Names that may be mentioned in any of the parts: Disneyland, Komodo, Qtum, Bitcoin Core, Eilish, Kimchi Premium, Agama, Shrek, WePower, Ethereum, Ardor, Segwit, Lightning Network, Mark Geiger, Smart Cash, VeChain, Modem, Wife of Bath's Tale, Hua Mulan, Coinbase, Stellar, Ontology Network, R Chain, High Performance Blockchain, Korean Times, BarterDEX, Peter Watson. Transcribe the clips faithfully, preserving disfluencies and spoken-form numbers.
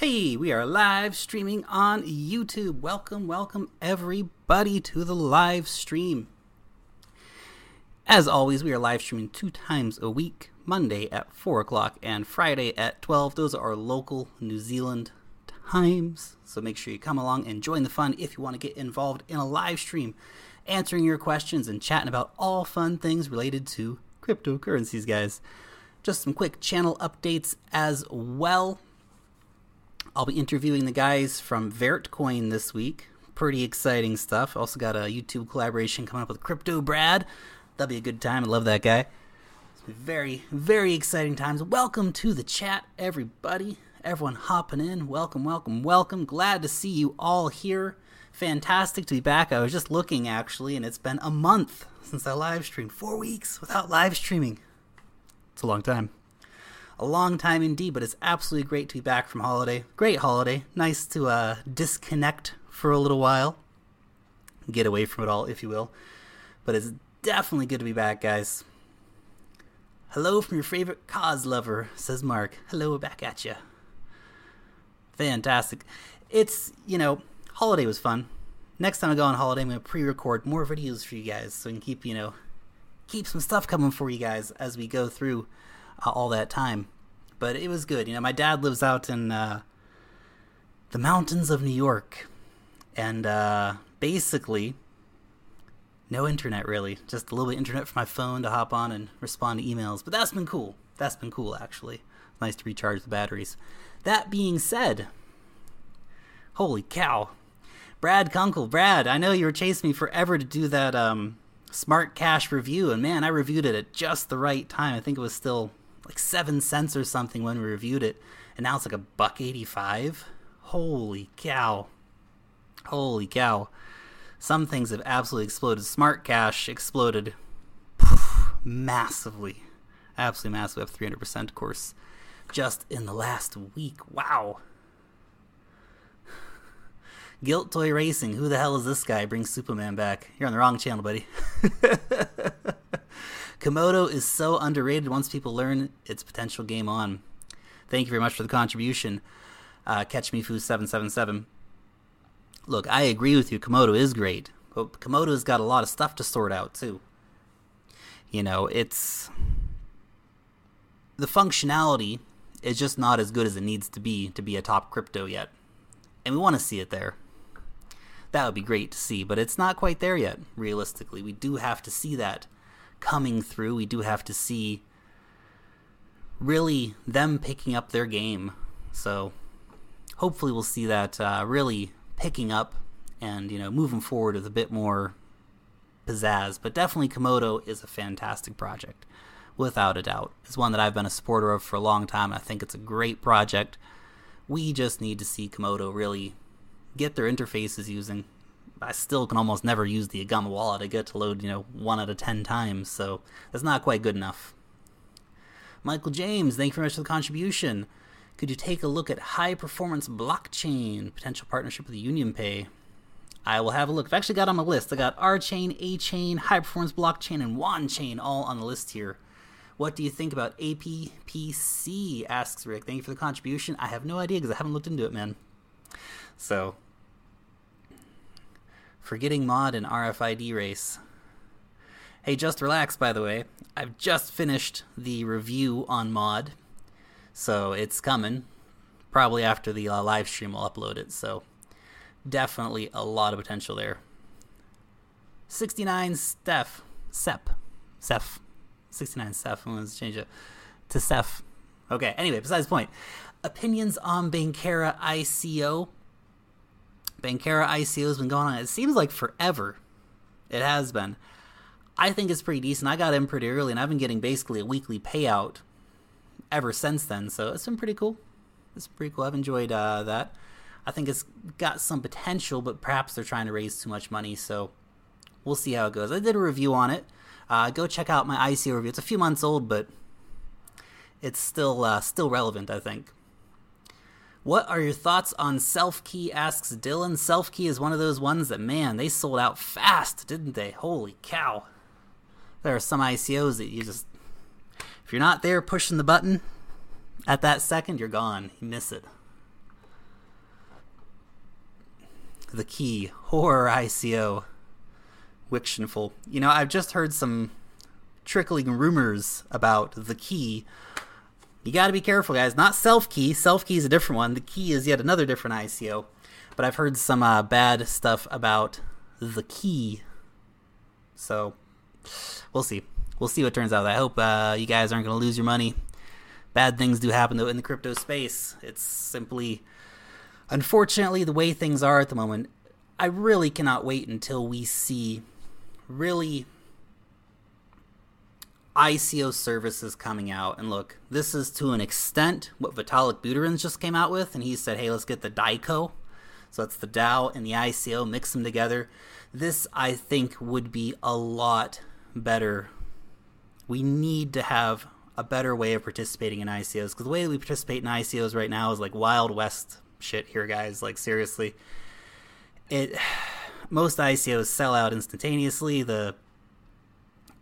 Hey, we are live streaming on YouTube. Welcome, welcome everybody to the live stream. As always, we are live streaming two times a week, Monday at four o'clock and Friday at twelve. Those are our local New Zealand times. So make sure you come along and join the fun if you want to get involved in a live stream, answering your questions and chatting about all fun things related to cryptocurrencies, guys. Just some quick channel updates as well. I'll be interviewing the guys from Vertcoin this week. Pretty exciting stuff. Also got a YouTube collaboration coming up with Crypto Brad. That'll be a good time. I love that guy. It's been very, very exciting times. Welcome to the chat, everybody. Everyone hopping in. Welcome, welcome, welcome. Glad to see you all here. Fantastic to be back. I was just looking, actually, and it's been a month since I live streamed. Four weeks without live streaming. It's a long time. A long time indeed, but it's absolutely great to be back from holiday. Great holiday. Nice to uh, disconnect for a little while. Get away from it all, if you will. But it's definitely good to be back, guys. Hello from your favorite cause lover, says Mark. Hello, back at ya. Fantastic. It's, you know, holiday was fun. Next time I go on holiday, I'm going to pre-record more videos for you guys so we can keep, you know, keep some stuff coming for you guys as we go through Uh, all that time. But it was good. You know, my dad lives out in uh, the mountains of New York, and uh, basically no internet, really. Just a little bit of internet for my phone to hop on and respond to emails. But that's been cool. That's been cool, actually. Nice to recharge the batteries. That being said, holy cow, Brad Kunkel. Brad, I know you were chasing me forever to do that um, Smart Cash review, and man, I reviewed it at just the right time. I think it was still like seven cents or something when we reviewed it, and now it's like a buck eighty-five. Holy cow! Holy cow! Some things have absolutely exploded. Smart Cash exploded poof, massively, absolutely massively, up three hundred percent, of course, just in the last week. Wow. Guilt Toy Racing. Who the hell is this guy? Brings Superman back. You're on the wrong channel, buddy. Komodo is so underrated once people learn its potential game on. Thank you very much for the contribution. Uh, catch me Foo seven seven seven. Look, I agree with you. Komodo is great. But Komodo's got a lot of stuff to sort out, too. You know, it's... the functionality is just not as good as it needs to be to be a top crypto yet. And we want to see it there. That would be great to see, but it's not quite there yet, realistically. We do have to see that coming through. We do have to see really them picking up their game. So hopefully we'll see that uh, really picking up and, you know, moving forward with a bit more pizzazz. But definitely Komodo is a fantastic project, without a doubt. It's one that I've been a supporter of for a long time. I think it's a great project. We just need to see Komodo really get their interfaces using. I still can almost never use the Agama wallet. I get to load, you know, one out of ten times, so that's not quite good enough. Michael James, thank you very much for the contribution. Could you take a look at High Performance Blockchain, potential partnership with UnionPay? I will have a look. I've actually got on my list. I got R Chain, A Chain, High Performance Blockchain, and Wan Chain all on the list here. What do you think about A P P C, asks Rick. Thank you for the contribution. I have no idea because I haven't looked into it, man. So, forgetting mod and R F I D race. Hey, just relax, by the way. I've just finished the review on mod, so it's coming. Probably after the uh, live stream I'll upload it, so definitely a lot of potential there. sixty-nine Steph. Sep. Seth. sixty-nine Seth, let's change it to Seth. Okay, anyway, besides the point. Opinions on Bankera I C O. Bankera I C O has been going on, it seems like forever. It has been. I think it's pretty decent. I got in pretty early, and I've been getting basically a weekly payout ever since then, so it's been pretty cool. It's pretty cool. I've enjoyed uh, that. I think it's got some potential, but perhaps they're trying to raise too much money, so we'll see how it goes. I did a review on it. Uh, go check out my I C O review. It's a few months old, but it's still uh, still relevant, I think. What are your thoughts on SelfKey, asks Dylan. SelfKey is one of those ones that, man, they sold out fast, didn't they? Holy cow. There are some I C Os that you just, if you're not there pushing the button at that second, you're gone. You miss it. The key, horror I C O. Wictionful. You know, I've just heard some trickling rumors about the key. You got to be careful, guys. Not SelfKey. SelfKey is a different one. The key is yet another different I C O. But I've heard some uh, bad stuff about the key. So we'll see. We'll see what turns out. I hope uh, you guys aren't going to lose your money. Bad things do happen, though, in the crypto space. It's simply, unfortunately, the way things are at the moment. I really cannot wait until we see really I C O services coming out. And look, this is to an extent what Vitalik Buterin just came out with. And he said, hey, let's get the D A I C O. So that's the DAO and the I C O, mix them together. This, I think, would be a lot better. We need to have a better way of participating in I C Os, because the way that we participate in I C Os right now is like Wild West shit here, guys. Like, seriously. It most I C Os sell out instantaneously. The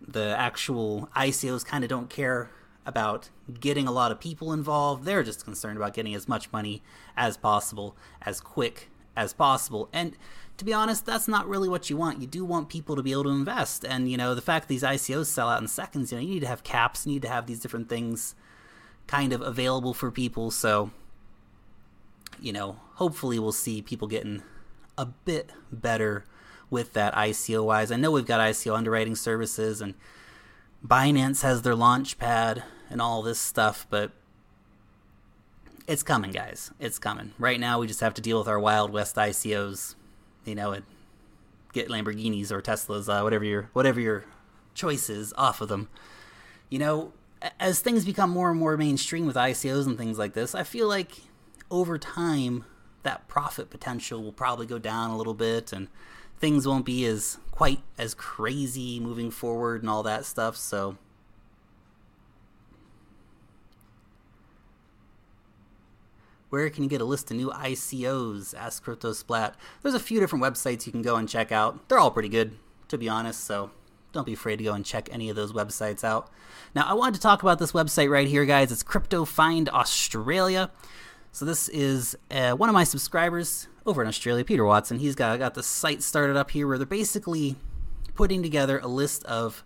the actual I C Os kind of don't care about getting a lot of people involved. They're just concerned about getting as much money as possible, as quick as possible. And to be honest, that's not really what you want. You do want people to be able to invest. And, you know, the fact that these I C Os sell out in seconds, you know, you need to have caps, you need to have these different things kind of available for people. So, you know, hopefully we'll see people getting a bit better with that I C O-wise. I know we've got I C O underwriting services, and Binance has their launch pad and all this stuff, but it's coming, guys. It's coming. Right now, we just have to deal with our Wild West I C Os, you know, and get Lamborghinis or Teslas, uh, whatever your whatever your choice is, off of them. You know, as things become more and more mainstream with I C Os and things like this, I feel like over time, that profit potential will probably go down a little bit, and things won't be as quite as crazy moving forward and all that stuff. So where can you get a list of new I C Os, ask CryptoSplat. There's a few different websites you can go and check out. They're all pretty good, to be honest, so don't be afraid to go and check any of those websites out. Now, I wanted to talk about this website right here, guys. It's Crypto Find Australia. So this is uh, one of my subscribers over in Australia, Peter Watson. He's got got the site started up here where they're basically putting together a list of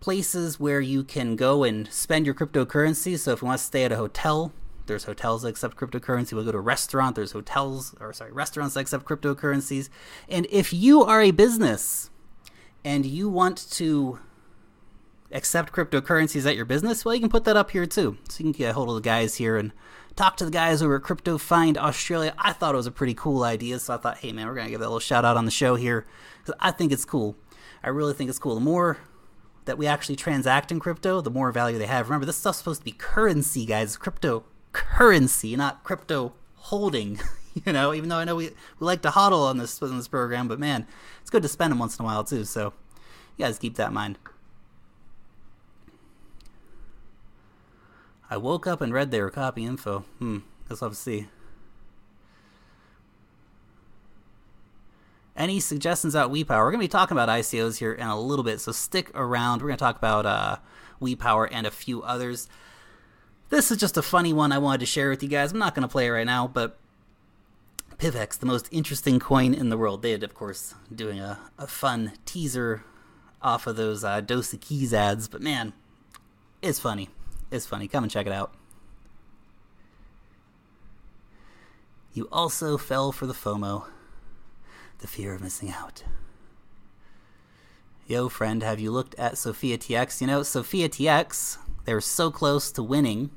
places where you can go and spend your cryptocurrency. So if you want to stay at a hotel, there's hotels that accept cryptocurrency. We'll go to a restaurant, there's hotels, or sorry, restaurants that accept cryptocurrencies. And if you are a business and you want to accept cryptocurrencies at your business, well, you can put that up here too. So you can get a hold of the guys here and talk to the guys over at Crypto Find Australia. I thought it was a pretty cool idea, so I thought, hey, man, we're going to give that a little shout-out on the show here, because I think it's cool. I really think it's cool. The more that we actually transact in crypto, the more value they have. Remember, this stuff's supposed to be currency, guys. Cryptocurrency, not crypto holding, you know, even though I know we, we like to hodl on this, on this program, but, man, it's good to spend them once in a while, too, so you guys keep that in mind. I woke up and read they were copy info. Hmm, let's have to see. Any suggestions out WePower? We're going to be talking about I C Os here in a little bit, so stick around. We're going to talk about uh, WePower and a few others. This is just a funny one I wanted to share with you guys. I'm not going to play it right now, but P I V X, the most interesting coin in the world. They did, of course, doing a, a fun teaser off of those uh, Dosa Keys ads, but man, it's funny. It's funny. Come and check it out. You also fell for the FOMO, the fear of missing out. Yo, friend, have you looked at SophiaTX? You know, SophiaTX, they were so close to winning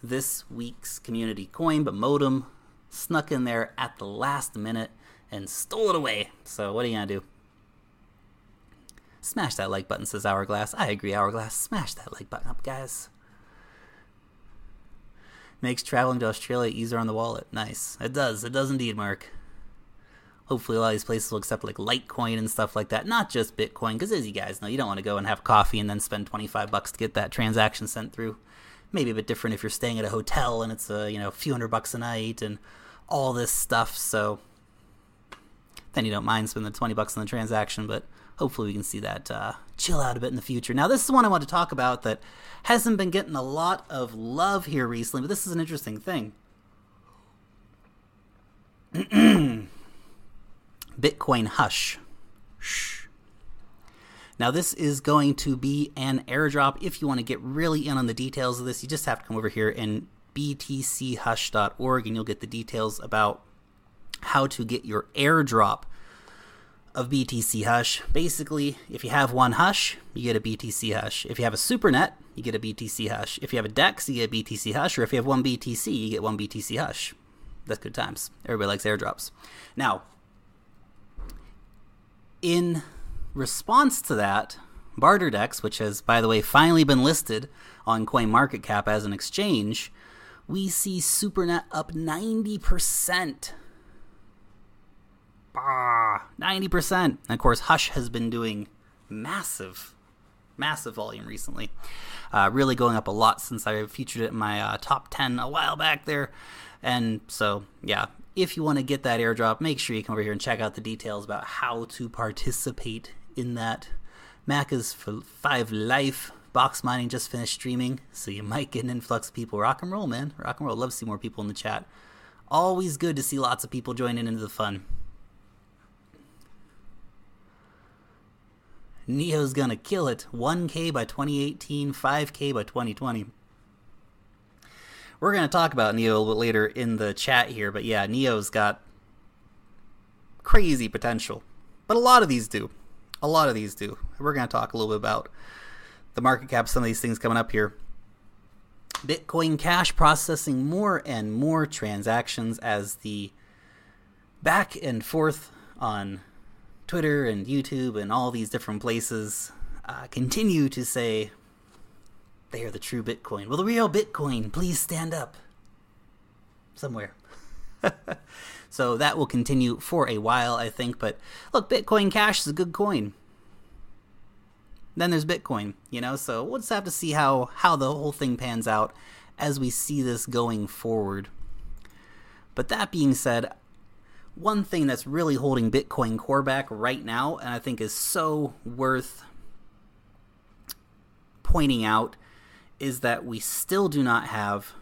this week's community coin, but Modem snuck in there at the last minute and stole it away. So what are you going to do? Smash that like button, says Hourglass. I agree, Hourglass. Smash that like button up, guys. Makes traveling to Australia easier on the wallet. Nice. It does. It does indeed, Mark. Hopefully a lot of these places will accept like Litecoin and stuff like that. Not just Bitcoin, because as you guys know, you don't want to go and have coffee and then spend twenty-five bucks to get that transaction sent through. Maybe a bit different if you're staying at a hotel and it's a, you know, a few hundred bucks a night and all this stuff. So then you don't mind spending the twenty bucks on the transaction, but hopefully we can see that uh, chill out a bit in the future. Now, this is one I want to talk about that hasn't been getting a lot of love here recently, but this is an interesting thing. Bitcoin Hush. Shh. Now, this is going to be an airdrop. If you want to get really in on the details of this, you just have to come over here and b t c hush dot org, and you'll get the details about how to get your airdrop of B T C Hush. Basically, if you have one Hush, you get a B T C Hush. If you have a SuperNet, you get a B T C Hush. If you have a DEX, you get a B T C Hush. Or if you have one B T C, you get one B T C Hush. That's good times. Everybody likes airdrops. Now, in response to that, BarterDex, which has, by the way, finally been listed on CoinMarketCap as an exchange, we see SuperNet up ninety percent. Bah, ninety percent. And of course, Hush has been doing massive, massive volume recently. Uh, really going up a lot since I featured it in my uh, top ten a while back there. And so, yeah, if you want to get that airdrop, make sure you come over here and check out the details about how to participate in that. Mac is for five life. Box mining just finished streaming, so you might get an influx of people. Rock and roll, man. Rock and roll. Love to see more people in the chat. Always good to see lots of people joining into the fun. Neo's gonna kill it. one K by twenty eighteen, five K by twenty twenty. We're gonna talk about Neo a little bit later in the chat here, but yeah, Neo's got crazy potential. But a lot of these do. A lot of these do. We're gonna talk a little bit about the market cap, some of these things coming up here. Bitcoin Cash processing more and more transactions as the back and forth on Twitter and YouTube and all these different places uh, continue to say they are the true Bitcoin. Will the real Bitcoin please stand up somewhere? So that will continue for a while, I think. But look, Bitcoin Cash is a good coin. Then there's Bitcoin, you know, so we'll just have to see how, how the whole thing pans out as we see this going forward. But that being said, one thing that's really holding Bitcoin Core back right now, and I think is so worth pointing out, is that we still do not have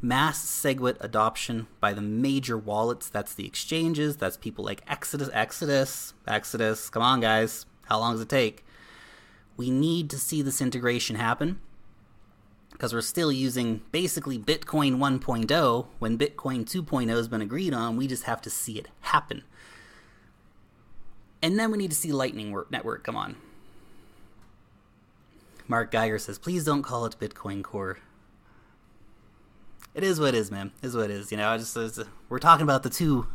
mass SegWit adoption by the major wallets. That's the exchanges. That's people like Exodus. Exodus. Exodus. Come on, guys. How long does it take? We need to see this integration happen, because we're still using basically Bitcoin one point oh when Bitcoin two point oh has been agreed on. We just have to see it happen. And then we need to see Lightning Network come on. Mark Geiger says, please don't call it Bitcoin Core. It is what it is, man. It is what it is. You know, I just uh, we're talking about the two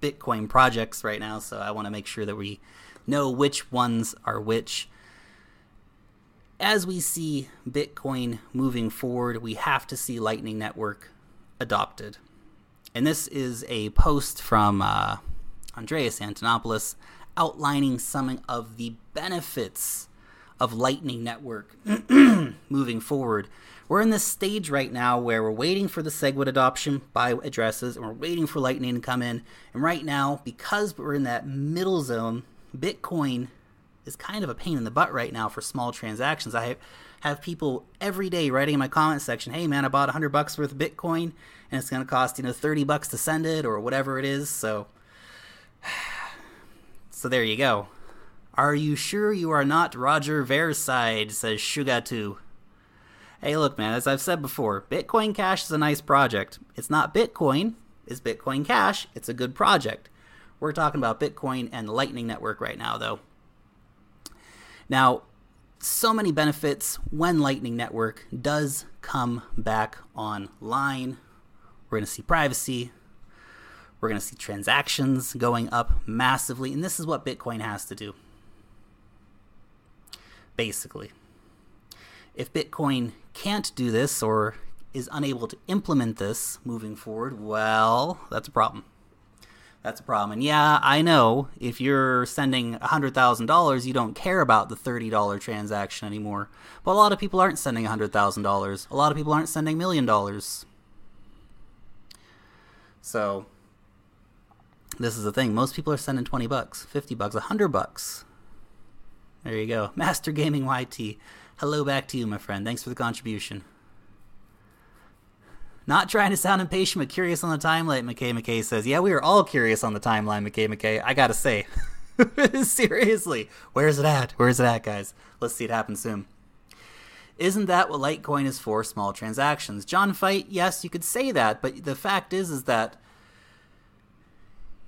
Bitcoin projects right now, so I want to make sure that we know which ones are which. As we see Bitcoin moving forward, we have to see Lightning Network adopted. And this is a post from uh, Andreas Antonopoulos outlining some of the benefits of Lightning Network moving forward. We're in this stage right now where we're waiting for the SegWit adoption by addresses, and we're waiting for Lightning to come in. And right now, because we're in that middle zone, Bitcoin is kind of a pain in the butt right now for small transactions. I have people every day writing in my comment section, hey man, I bought one hundred bucks worth of Bitcoin and it's going to cost, you know, thirty bucks to send it or whatever it is. So, so there you go. Are you sure you are not Roger Versailles, says Sugar two. Hey, look, man, as I've said before, Bitcoin Cash is a nice project. It's not Bitcoin. It's Bitcoin Cash. It's a good project. We're talking about Bitcoin and the Lightning Network right now, though. Now, so many benefits when Lightning Network does come back online. We're going to see privacy. We're going to see transactions going up massively. And this is what Bitcoin has to do. Basically, if Bitcoin can't do this, or is unable to implement this moving forward, well, that's a problem. That's a problem. And yeah, I know if you're sending one hundred thousand dollars, you don't care about the thirty dollar transaction anymore. But a lot of people aren't sending one hundred thousand dollars. A lot of people aren't sending a million dollars. So this is the thing. Most people are sending twenty bucks, fifty bucks, one hundred bucks. There you go. Master Gaming Y T. Hello back to you, my friend. Thanks for the contribution. Not trying to sound impatient, but curious on the timeline, McKay McKay says. Yeah, we are all curious on the timeline, McKay McKay. I gotta say. Seriously. Where is it at? Where is it at, guys? Let's see it happen soon. Isn't that what Litecoin is for? Small transactions. John Fight, yes, you could say that, but the fact is, is that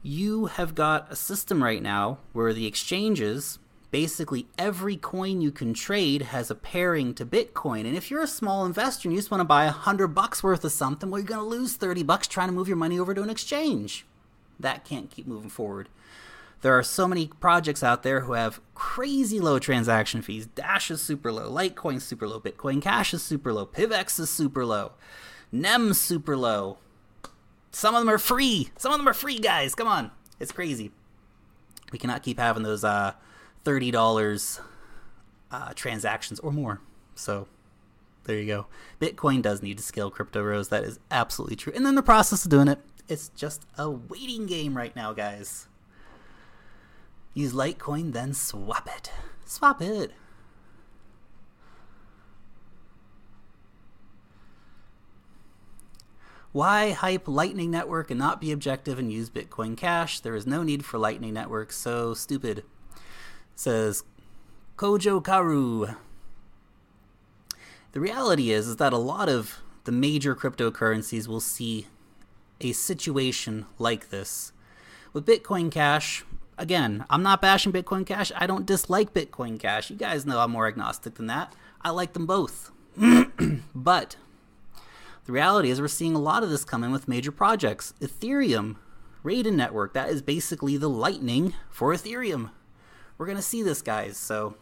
you have got a system right now where the exchanges, basically every coin you can trade has a pairing to Bitcoin. And if you're a small investor and you just want to buy a hundred bucks worth of something, well, you're going to lose thirty bucks trying to move your money over to an exchange. That can't keep moving forward. There are so many projects out there who have crazy low transaction fees. Dash is super low. Litecoin is super low. Bitcoin Cash is super low. P I V X is super low. Nem is super low. Some of them are free. Some of them are free, guys. Come on. It's crazy. We cannot keep having those, uh, thirty dollars uh, transactions or more. So there you go. Bitcoin does need to scale, Crypto Rose. That is absolutely true. And in the process of doing it, it's just a waiting game right now, guys. Use Litecoin, then swap it. Swap it. Why hype Lightning Network and not be objective and use Bitcoin Cash? There is no need for Lightning Network. So stupid. Says Kojo Karu. The reality is, is that a lot of the major cryptocurrencies will see a situation like this. With Bitcoin Cash, again, I'm not bashing Bitcoin Cash. I don't dislike Bitcoin Cash. You guys know I'm more agnostic than that. I like them both. But the reality is we're seeing a lot of this come in with major projects. Ethereum, Raiden Network, that is basically the Lightning for Ethereum. We're going to see this, guys. So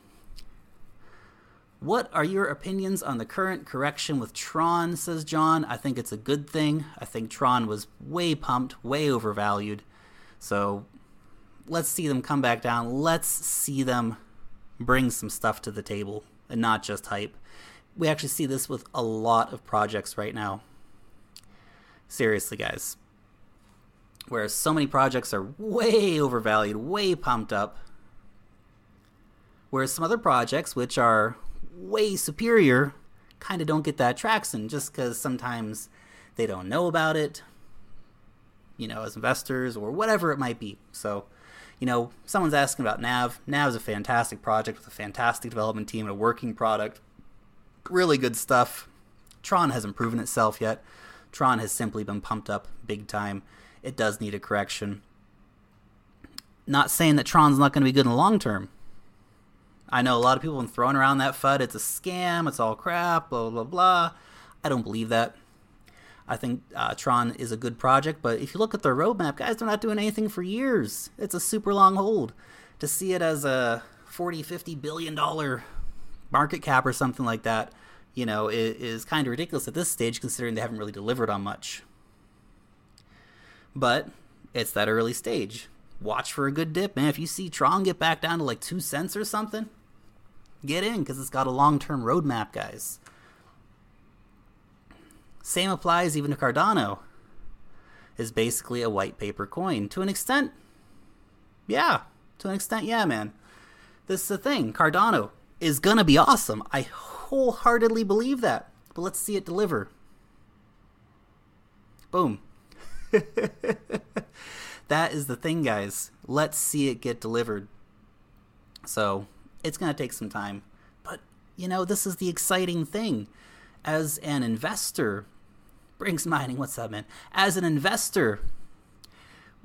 what are your opinions on the current correction with Tron, says John? I think it's a good thing. I think Tron was way pumped, way overvalued. So let's see them come back down. Let's see them bring some stuff to the table and not just hype. We actually see this with a lot of projects right now. Seriously, guys. Whereas so many projects are way overvalued, way pumped up. Whereas some other projects, which are way superior, kind of don't get that traction just because sometimes they don't know about it, you know, as investors or whatever it might be. So, you know, someone's asking about N A V. N A V is a fantastic project with a fantastic development team and a working product. Really good stuff. Tron hasn't proven itself yet. Tron has simply been pumped up big time. It does need a correction. Not saying that Tron's not going to be good in the long term. I know a lot of people have been throwing around that F U D. It's a scam. It's all crap, blah, blah, blah. I don't believe that. I think uh, Tron is a good project, but if you look at their roadmap, guys, they're not doing anything for years. It's a super long hold. To see it as a forty, fifty billion dollar market cap or something like that, you know, is, is kind of ridiculous at this stage considering they haven't really delivered on much. But it's that early stage. Watch for a good dip, man. If you see Tron get back down to like two cents or something, get in, because it's got a long-term roadmap, guys. Same applies even to Cardano. Is basically a white paper coin. To an extent, yeah. To an extent, yeah, man. This is the thing. Cardano is going to be awesome. I wholeheartedly believe that. But let's see it deliver. Boom. That is the thing, guys. Let's see it get delivered. So it's going to take some time. But, you know, this is the exciting thing. As an investor, Brings Mining, what's up, man? As an investor,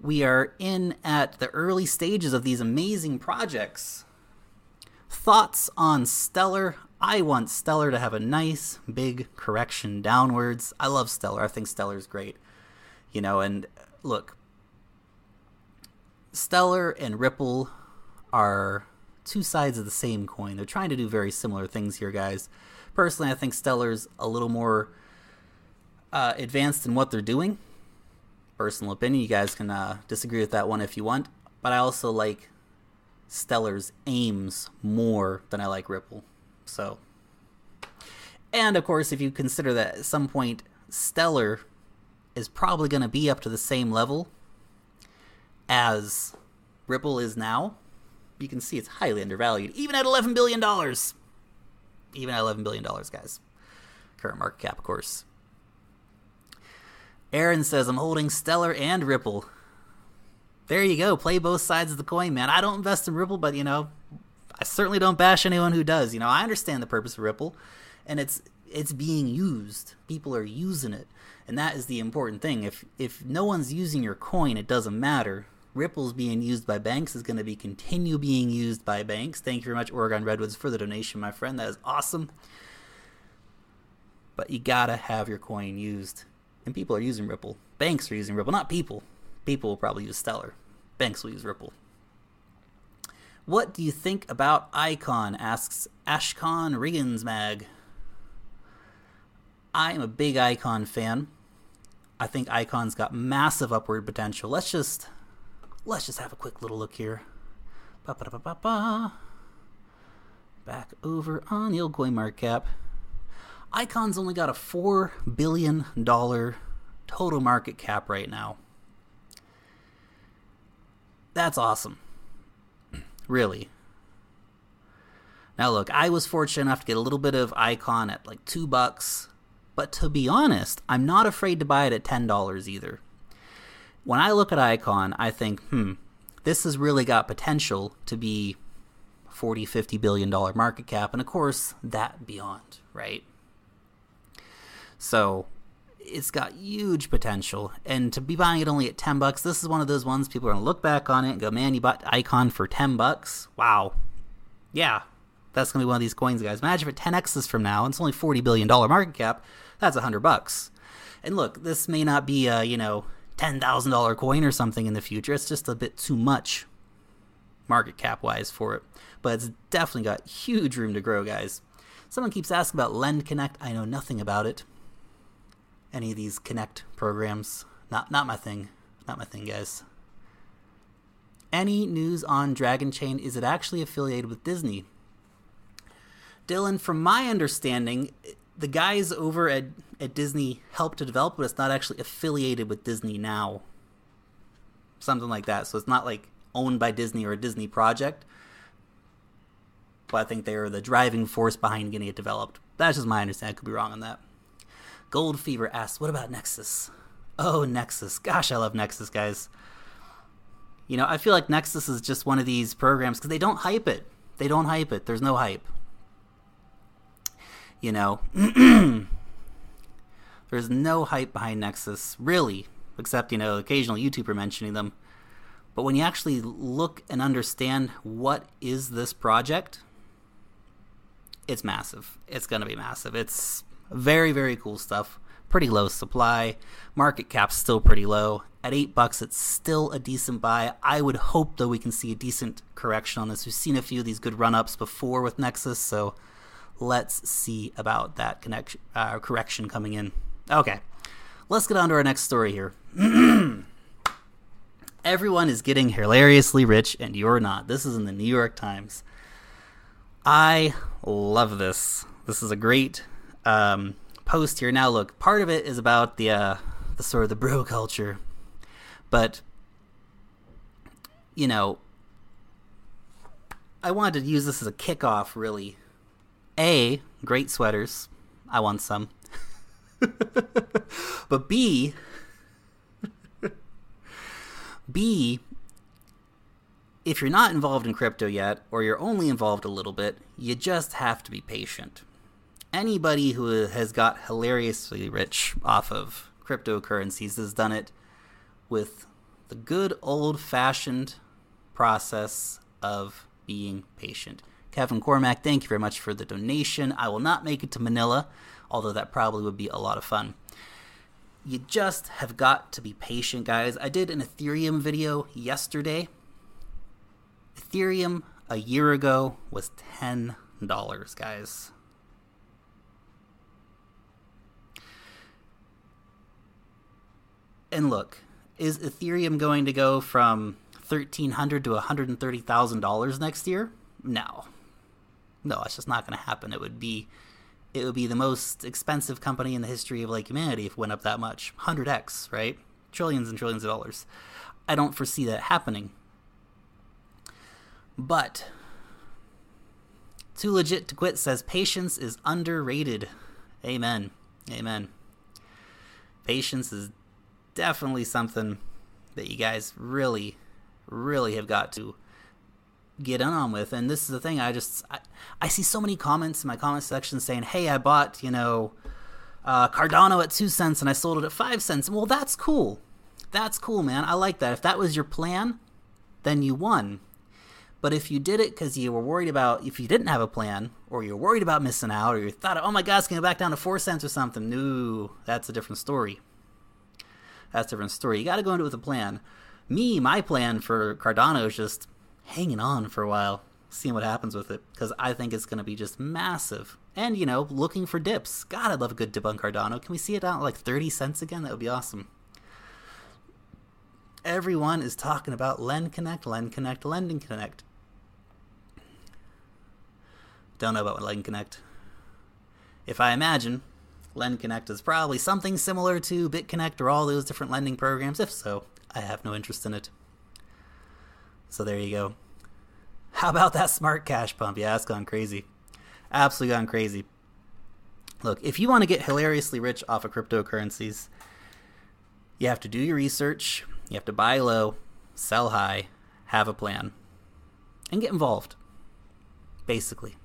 we are in at the early stages of these amazing projects. Thoughts on Stellar? I want Stellar to have a nice, big correction downwards. I love Stellar. I think Stellar is great. You know, and look, Stellar and Ripple are two sides of the same coin. They're trying to do very similar things here, guys. Personally, I think Stellar's a little more uh, advanced in what they're doing. Personal opinion, you guys can uh, disagree with that one if you want. But I also like Stellar's aims more than I like Ripple. So, and of course, if you consider that at some point Stellar is probably going to be up to the same level as Ripple is now, you can see it's highly undervalued, even at eleven billion dollars. Even at eleven billion dollars, guys. Current market cap, of course. Aaron says, I'm holding Stellar and Ripple. There you go. Play both sides of the coin, man. I don't invest in Ripple, but, you know, I certainly don't bash anyone who does. You know, I understand the purpose of Ripple, and it's it's being used. People are using it, and that is the important thing. If if no one's using your coin, it doesn't matter. Ripple's being used by banks, is going to be continue being used by banks. Thank you very much, Oregon Redwoods, for the donation, my friend. That is awesome. But you got to have your coin used. And people are using Ripple. Banks are using Ripple, not people. People will probably use Stellar. Banks will use Ripple. What do you think about Icon? Asks Ashcon Riggins Mag. I am a big Icon fan. I think Icon's got massive upward potential. Let's just let's just have a quick little look here. Ba-ba-da-ba-ba-ba. Back over on the old CoinMarketCap. Icon's only got a four billion dollars total market cap right now. That's awesome. Really. Now look, I was fortunate enough to get a little bit of Icon at like two bucks, but to be honest, I'm not afraid to buy it at ten dollars either. When I look at Icon, I think, hmm, this has really got potential to be forty, fifty billion dollars market cap, and of course, that beyond, right? So, it's got huge potential, and to be buying it only at ten bucks, this is one of those ones people are going to look back on it and go, man, you bought Icon for ten bucks? Wow. Yeah, that's going to be one of these coins, guys. Imagine if it ten X's from now, and it's only forty billion dollars market cap, that's one hundred bucks. And look, this may not be, uh, you know, ten thousand dollars coin or something in the future. It's just a bit too much market cap wise for it, but it's definitely got huge room to grow, guys. Someone keeps asking about Lendconnect. I know nothing about it. Any of these Connect programs, not not my thing, not my thing, guys. Any news on Dragon Chain? Is it actually affiliated with Disney? Dylan, from my understanding, the guys over at, at Disney helped to develop, but it's not actually affiliated with Disney now. Something like that. So it's not like owned by Disney or a Disney project. But I think they are the driving force behind getting it developed. That's just my understanding. I could be wrong on that. Gold Fever asks, what about Nexus? Oh, Nexus. Gosh, I love Nexus, guys. You know, I feel like Nexus is just one of these programs because they don't hype it. They don't hype it. There's no hype. You know, there's no hype behind Nexus, really, except, you know, occasional YouTuber mentioning them. But when you actually look and understand what is this project, it's massive. It's going to be massive. It's very, very cool stuff. Pretty low supply. Market cap's still pretty low. At eight bucks, it's still a decent buy. I would hope, though, we can see a decent correction on this. We've seen a few of these good run-ups before with Nexus, so let's see about that connection, uh, correction coming in. Okay, let's get on to our next story here. Everyone is getting hilariously rich, and you're not. This is in the New York Times. I love this. This is a great um, post here. Now, look, part of it is about the uh, the sort of the bro culture, but you know, I wanted to use this as a kickoff, really. A, great sweaters. I want some. But B, B, if you're not involved in crypto yet, or you're only involved a little bit, you just have to be patient. Anybody who has got hilariously rich off of cryptocurrencies has done it with the good old-fashioned process of being patient. Kevin Cormack, thank you very much for the donation. I will not make it to Manila, although that probably would be a lot of fun. You just have got to be patient, guys. I did an Ethereum video yesterday. Ethereum a year ago was ten dollars, guys. And look, is Ethereum going to go from thirteen hundred dollars to one hundred thirty thousand dollars next year? No. No, it's just not going to happen. It would be it would be the most expensive company in the history of like humanity if it went up that much. one hundred x, right? Trillions and trillions of dollars. I don't foresee that happening. But Too Legit to Quit says patience is underrated. Amen. Amen. Patience is definitely something that you guys really, really have got to get in on with. And this is the thing, I just, I, I see so many comments in my comment section saying, hey, I bought, you know, uh, Cardano at two cents and I sold it at five cents. Well, that's cool. That's cool, man. I like that. If that was your plan, then you won. But if you did it because you were worried about, if you didn't have a plan, or you're worried about missing out, or you thought, oh my God, it's going to go back down to four cents or something. No, that's a different story. That's a different story. You got to go into it with a plan. Me, my plan for Cardano is just hanging on for a while, seeing what happens with it, because I think it's going to be just massive. And, you know, looking for dips. God, I'd love a good dip on Cardano. Can we see it down at like thirty cents again? That would be awesome. Everyone is talking about Lendconnect, Lendconnect, Lendconnect. Don't know about Lendconnect. If I imagine, Lendconnect is probably something similar to BitConnect or all those different lending programs. If so, I have no interest in it. So there you go. How about that Smart Cash pump? Yeah, it's gone crazy. Absolutely gone crazy. Look, if you want to get hilariously rich off of cryptocurrencies, you have to do your research, you have to buy low, sell high, have a plan, and get involved, basically.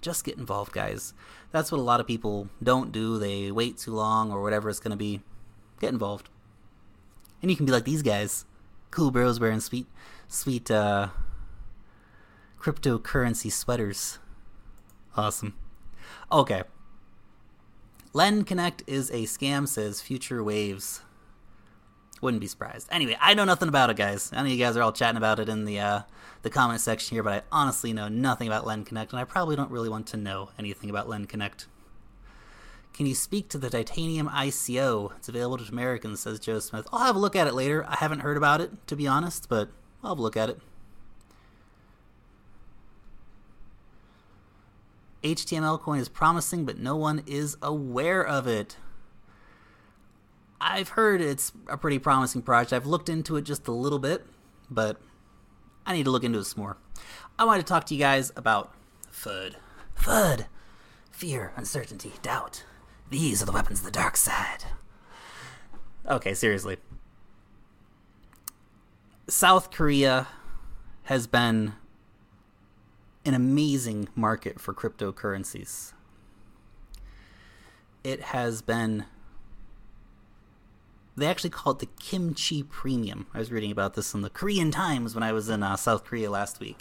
Just get involved, guys. That's what a lot of people don't do. They wait too long or whatever it's going to be. Get involved. And you can be like these guys. Cool bros wearing sweet, sweet uh, cryptocurrency sweaters. Awesome. Okay. Lendconnect is a scam, says Future Waves. Wouldn't be surprised. Anyway, I know nothing about it, guys. I know you guys are all chatting about it in the uh, the comment section here, but I honestly know nothing about Lendconnect, and I probably don't really want to know anything about Lendconnect. Can you speak to the titanium I C O? It's available to Americans, says Joe Smith. I'll have a look at it later. I haven't heard about it, to be honest, but I'll have a look at it. H T M L coin is promising, but no one is aware of it. I've heard it's a pretty promising project. I've looked into it just a little bit, but I need to look into it some more. I wanted to talk to you guys about F U D. F U D. Fear, uncertainty, doubt. These are the weapons of the dark side. Okay, seriously. South Korea has been an amazing market for cryptocurrencies. It has been... They actually call it the kimchi premium. I was reading about this in the Korean Times when I was in uh, South Korea last week.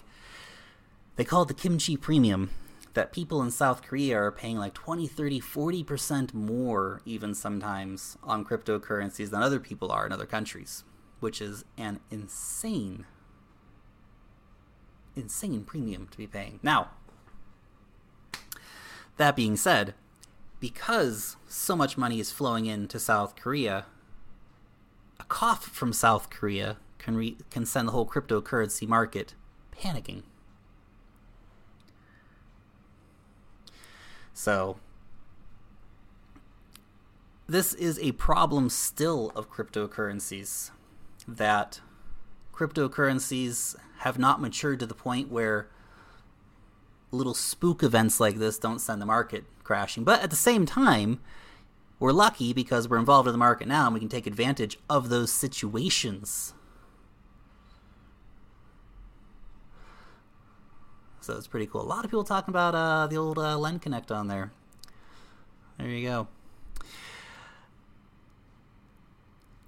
They call it the kimchi premium, that people in South Korea are paying like twenty, thirty, forty percent more even sometimes on cryptocurrencies than other people are in other countries, which is an insane, insane premium to be paying. Now, that being said, because so much money is flowing into South Korea, a cough from South Korea can re- can send the whole cryptocurrency market panicking. So, this is a problem still of cryptocurrencies, that cryptocurrencies have not matured to the point where little spook events like this don't send the market crashing. But at the same time, we're lucky because we're involved in the market now and we can take advantage of those situations. So it's pretty cool. A lot of people talking about uh, the old uh, Lendconnect on there. There you go.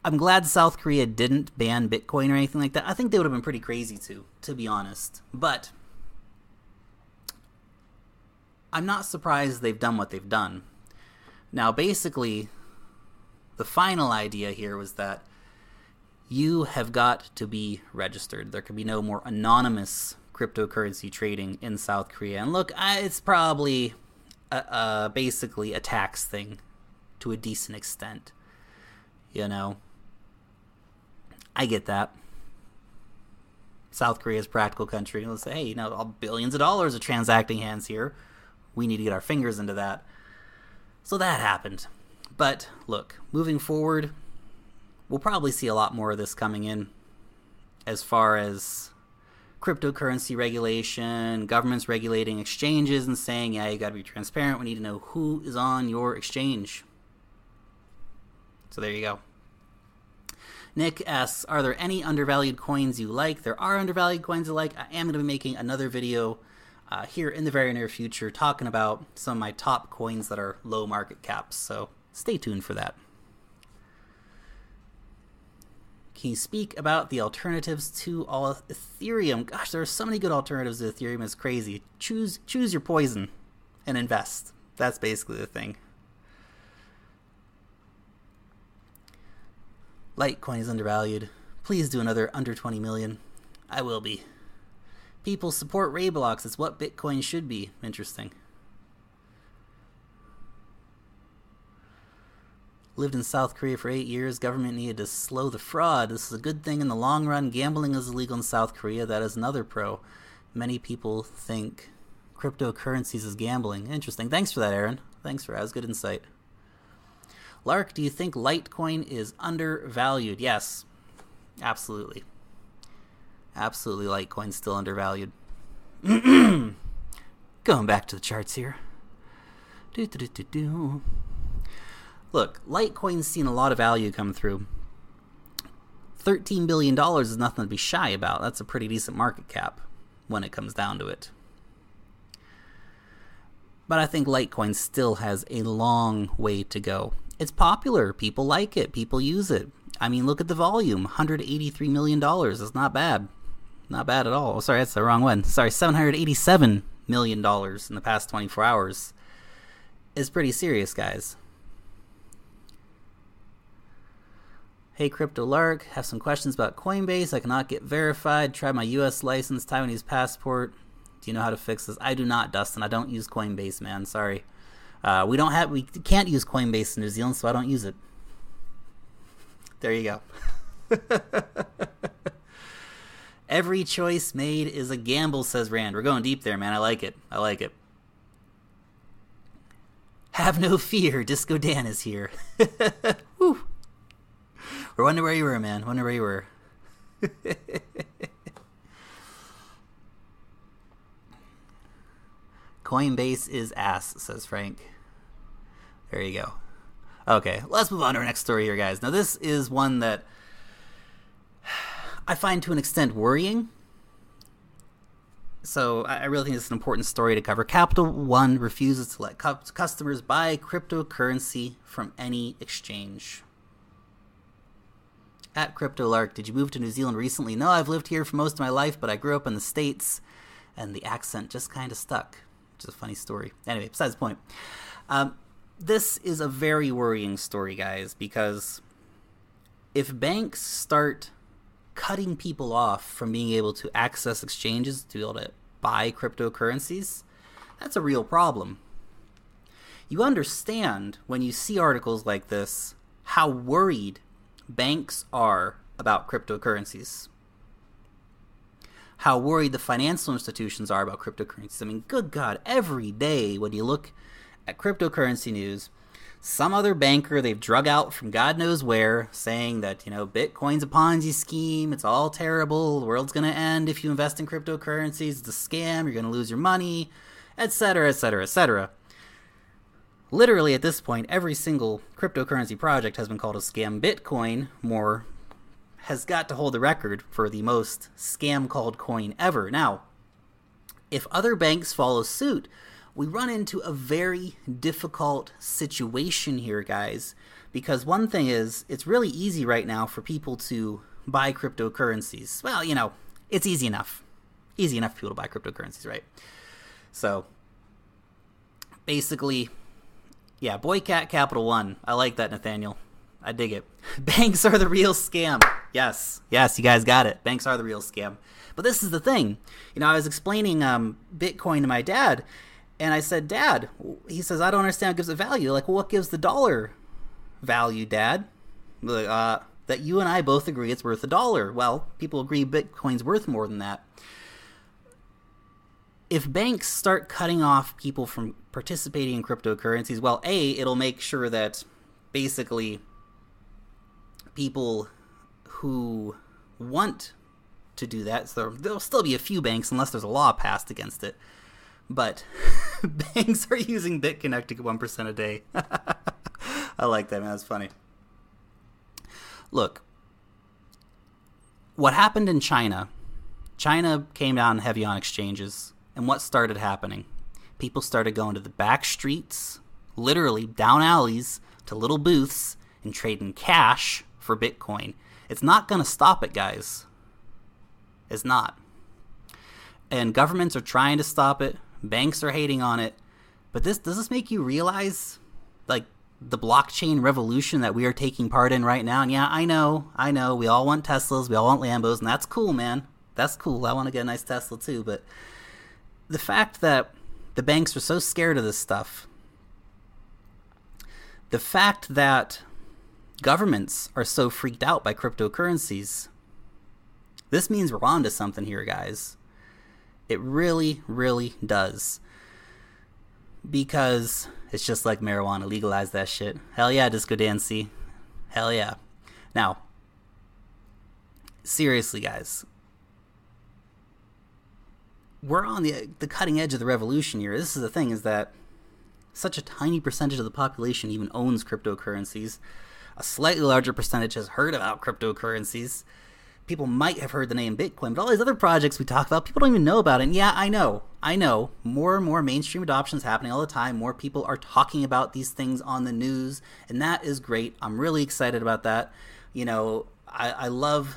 I'm glad South Korea didn't ban Bitcoin or anything like that. I think they would have been pretty crazy to, to be honest. But I'm not surprised they've done what they've done. Now, basically, the final idea here was that you have got to be registered. There can be no more anonymous cryptocurrency trading in South Korea. And look, I, it's probably a, a, basically a tax thing to a decent extent. you know, I get that. South Korea's a practical country. Let's say, hey, you know, all billions of dollars are transacting hands here. We need to get our fingers into that. So that happened. But look, moving forward, we'll probably see a lot more of this coming in as far as cryptocurrency regulation, governments regulating exchanges and saying, yeah, you got to be transparent. We need to know who is on your exchange. So there you go. Nick asks, are there any undervalued coins you like? There are undervalued coins I like. I am going to be making another video uh, here in the very near future talking about some of my top coins that are low market caps. So stay tuned for that. Can you speak about the alternatives to all Ethereum? Gosh, there are so many good alternatives to Ethereum. It's crazy. Choose, choose your poison and invest. That's basically the thing. Litecoin is undervalued. Please do another under twenty million. I will be. People support Rayblocks. It's what Bitcoin should be. Interesting. Lived in South Korea for eight years. Government needed to slow the fraud. This is a good thing in the long run. Gambling is illegal in South Korea. That is another pro. Many people think cryptocurrencies is gambling. Interesting. Thanks for that, Aaron. Thanks for that. That was good insight. Lark, do you think Litecoin is undervalued? Yes, absolutely. Absolutely, Litecoin's still undervalued. Going back to the charts here. Do, do, do, do. Look, Litecoin's seen a lot of value come through. thirteen billion dollars is nothing to be shy about. That's a pretty decent market cap when it comes down to it. But I think Litecoin still has a long way to go. It's popular. People like it. People use it. I mean, look at the volume. one hundred eighty-three million dollars. That's not bad. Not bad at all. Sorry, that's the wrong one. Sorry, seven hundred eighty-seven million dollars in the past twenty-four hours. It's pretty serious, guys. Hey, CryptoLark. Have some questions about Coinbase. I cannot get verified. Try my U S license, Taiwanese passport. Do you know how to fix this? I do not, Dustin. I don't use Coinbase, man. Sorry. Uh, we don't have, we can't use Coinbase in New Zealand, so I don't use it. There you go. Every choice made is a gamble, says Rand. We're going deep there, man. I like it. I like it. Have no fear. Disco Dan is here. Woo. We're wondering where you were, man. Wonder where you were. Coinbase is ass, says Frank. There you go. Okay, let's move on to our next story here, guys. Now, this is one that I find to an extent worrying. So I really think it's an important story to cover. Capital One refuses to let cu- customers buy cryptocurrency from any exchange. At CryptoLark, did you move to New Zealand recently? No, I've lived here for most of my life, but I grew up in the States, and the accent just kind of stuck. Which is a funny story. Anyway, besides the point. Um, This is a very worrying story, guys, because if banks start cutting people off from being able to access exchanges to be able to buy cryptocurrencies, that's a real problem. You understand when you see articles like this how worried banks are about cryptocurrencies, how worried the financial institutions are about cryptocurrencies. I mean, good God, every day when you look at cryptocurrency news, some other banker they've drug out from God knows where saying that, you know, Bitcoin's a Ponzi scheme, it's all terrible, the world's going to end if you invest in cryptocurrencies, it's a scam, you're going to lose your money, et cetera, et cetera, et cetera. Literally at this point, every single cryptocurrency project has been called a scam. Bitcoin more has got to hold the record for the most scam-called coin ever. Now, if other banks follow suit, we run into a very difficult situation here, guys, because one thing is, it's really easy right now for people to buy cryptocurrencies. Well, you know, it's easy enough. Easy enough for people to buy cryptocurrencies, right? So, basically, yeah, boycott Capital One. I like that, Nathaniel. I dig it. Banks are the real scam. Yes. Yes, you guys got it. Banks are the real scam. But this is the thing. You know, I was explaining um, Bitcoin to my dad, and I said, Dad, he says, I don't understand what gives it value. Like, well, what gives the dollar value, Dad? uh, that you and I both agree it's worth a dollar. Well, people agree Bitcoin's worth more than that. If banks start cutting off people from participating in cryptocurrencies, well, A, it'll make sure that basically people who want to do that, so there'll still be a few banks unless there's a law passed against it, but banks are using BitConnect to get one percent a day. I like that, man. That's funny. Look, what happened in China, China came down heavy on exchanges, and what started happening? People started going to the back streets, literally down alleys, to little booths, and trading cash for Bitcoin. It's not going to stop it, guys. It's not. And governments are trying to stop it. Banks are hating on it. But this does this make you realize, like, the blockchain revolution that we are taking part in right now? And yeah, I know, I know, we all want Teslas, we all want Lambos, and that's cool, man. That's cool. I want to get a nice Tesla too, but the fact that the banks are so scared of this stuff, the fact that governments are so freaked out by cryptocurrencies, this means we're onto something here, guys. It really, really does. Because it's just like marijuana. Legalize that shit. Hell yeah, Disco Dancy. Hell yeah. Now, seriously, guys. We're on the the cutting edge of the revolution here. This is the thing, is that such a tiny percentage of the population even owns cryptocurrencies. A slightly larger percentage has heard about cryptocurrencies. People might have heard the name Bitcoin, but all these other projects we talk about, people don't even know about it. And yeah, I know, I know, more and more mainstream adoption is happening all the time. More people are talking about these things on the news, and that is great. I'm really excited about that. You know, I, I love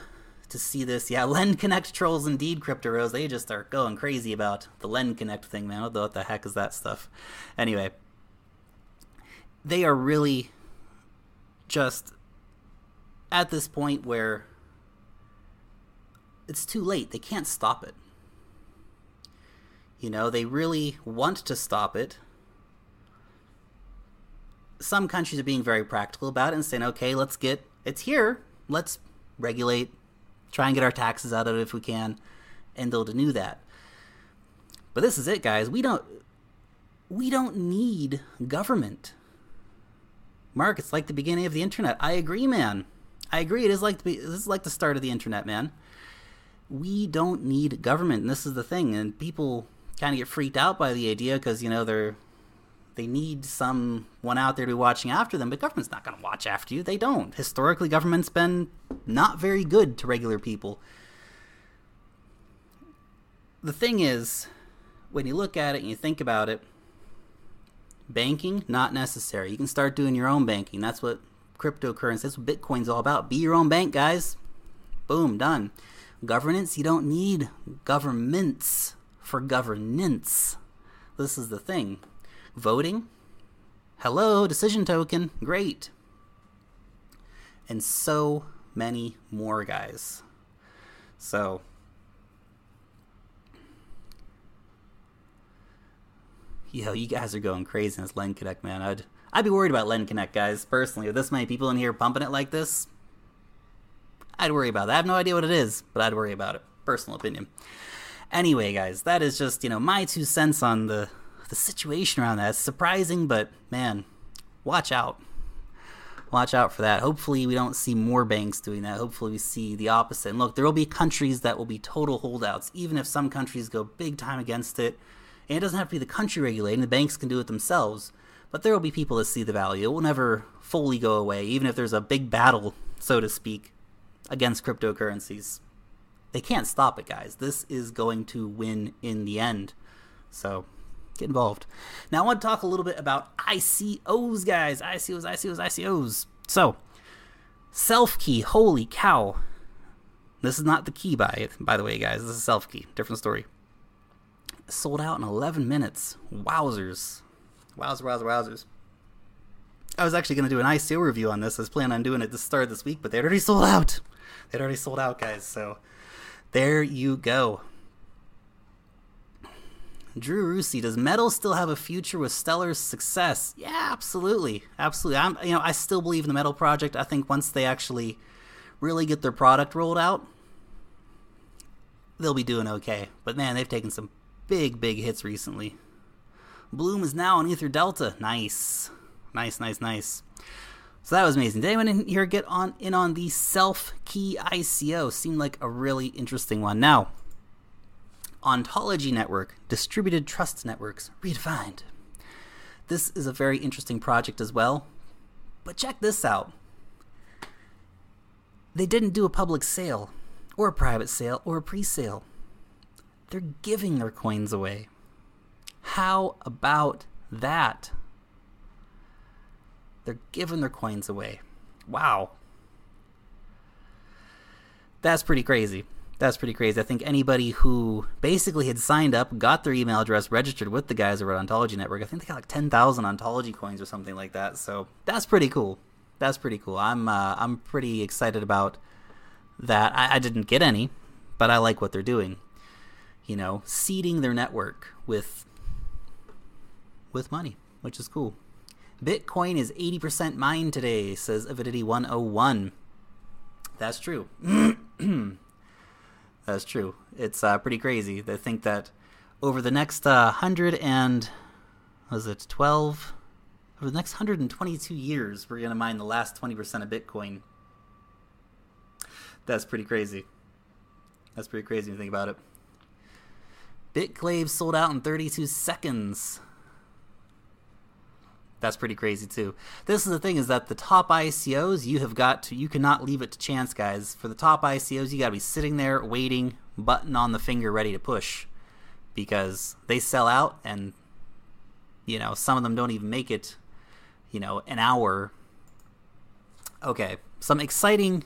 to see this. Yeah, Lendconnect trolls indeed, Crypto Rose. They just are going crazy about the Lendconnect thing, man. What the, what the heck is that stuff? Anyway, they are really just at this point where it's too late. They can't stop it. You know, they really want to stop it. Some countries are being very practical about it and saying, okay, let's get, it's here. Let's regulate, try and get our taxes out of it if we can. And they'll do that. But this is it, guys. We don't, we don't need government. Mark, it's like the beginning of the internet. I agree, man. I agree. It is like, the, this is like the start of the internet, man. We don't need government, and this is the thing, and people kind of get freaked out by the idea because, you know, they're they need someone out there to be watching after them, but government's not going to watch after you. They don't. Historically, government's been not very good to regular people. The thing is, when you look at it and you think about it, banking, not necessary. You can start doing your own banking. That's what cryptocurrency, that's what Bitcoin's all about. Be your own bank, guys. Boom, done. Governance, you don't need governments for governance. This is the thing. Voting, hello, decision token, great. And so many more, guys. So, yo, you guys are going crazy in this Lendconnect, man. I'd, I'd be worried about Lendconnect, guys, personally. With this many people in here pumping it like this, I'd worry about that. I have no idea what it is, but I'd worry about it. Personal opinion. Anyway, guys, that is just, you know, my two cents on the, the situation around that. It's surprising, but man, watch out. Watch out for that. Hopefully we don't see more banks doing that. Hopefully we see the opposite. And look, there will be countries that will be total holdouts, even if some countries go big time against it. And it doesn't have to be the country regulating. The banks can do it themselves. But there will be people that see the value. It will never fully go away, even if there's a big battle, so to speak, against cryptocurrencies. They can't stop it, guys. This is going to win in the end. So get involved. Now I want to talk a little bit about I C Os, guys. I C Os, I C Os, I C Os. So SelfKey, holy cow. This is not the key by, by the way, guys. This is SelfKey. Different story. Sold out in eleven minutes. Wowzers. Wowzers, wowzers, wowzers. I was actually going to do an I C O review on this. I was planning on doing it this start of this week, but they'd already sold out. They'd already sold out, guys. So there you go. Drew Rusi, does metal still have a future with Stellar's success? Yeah, absolutely. Absolutely. I'm, you know, I still believe in the metal project. I think once they actually really get their product rolled out, they'll be doing okay. But man, they've taken some big, big hits recently. Bloom is now on Ether Delta. Nice. Nice, nice, nice. So that was amazing. Did anyone in here get on in on the SelfKey I C O? Seemed like a really interesting one. Now, Ontology Network, Distributed Trust Networks, redefined. This is a very interesting project as well. But check this out. They didn't do a public sale, or a private sale, or a pre-sale. They're giving their coins away. How about that? They're giving their coins away. Wow. That's pretty crazy. That's pretty crazy. I think anybody who basically had signed up, got their email address, registered with the guys over at Ontology Network, I think they got like ten thousand Ontology coins or something like that. So that's pretty cool. That's pretty cool. I'm uh, I'm pretty excited about that. I, I didn't get any, but I like what they're doing. You know, seeding their network with with money, which is cool. Bitcoin is eighty percent mined today, says Avidity one oh one. That's true. That's true. It's uh, pretty crazy. They think that over the next uh, one hundred and... was it twelve? Over the next one hundred twenty-two years, we're going to mine the last twenty percent of Bitcoin. That's pretty crazy. That's pretty crazy when you think about it. Bitclave sold out in thirty-two seconds. That's pretty crazy too. This is the thing, is that the top I C Os, you have got to, you cannot leave it to chance, guys. For the top I C Os, you got to be sitting there waiting, button on the finger, ready to push, because they sell out, and you know, some of them don't even make it, you know, an hour. Okay, some exciting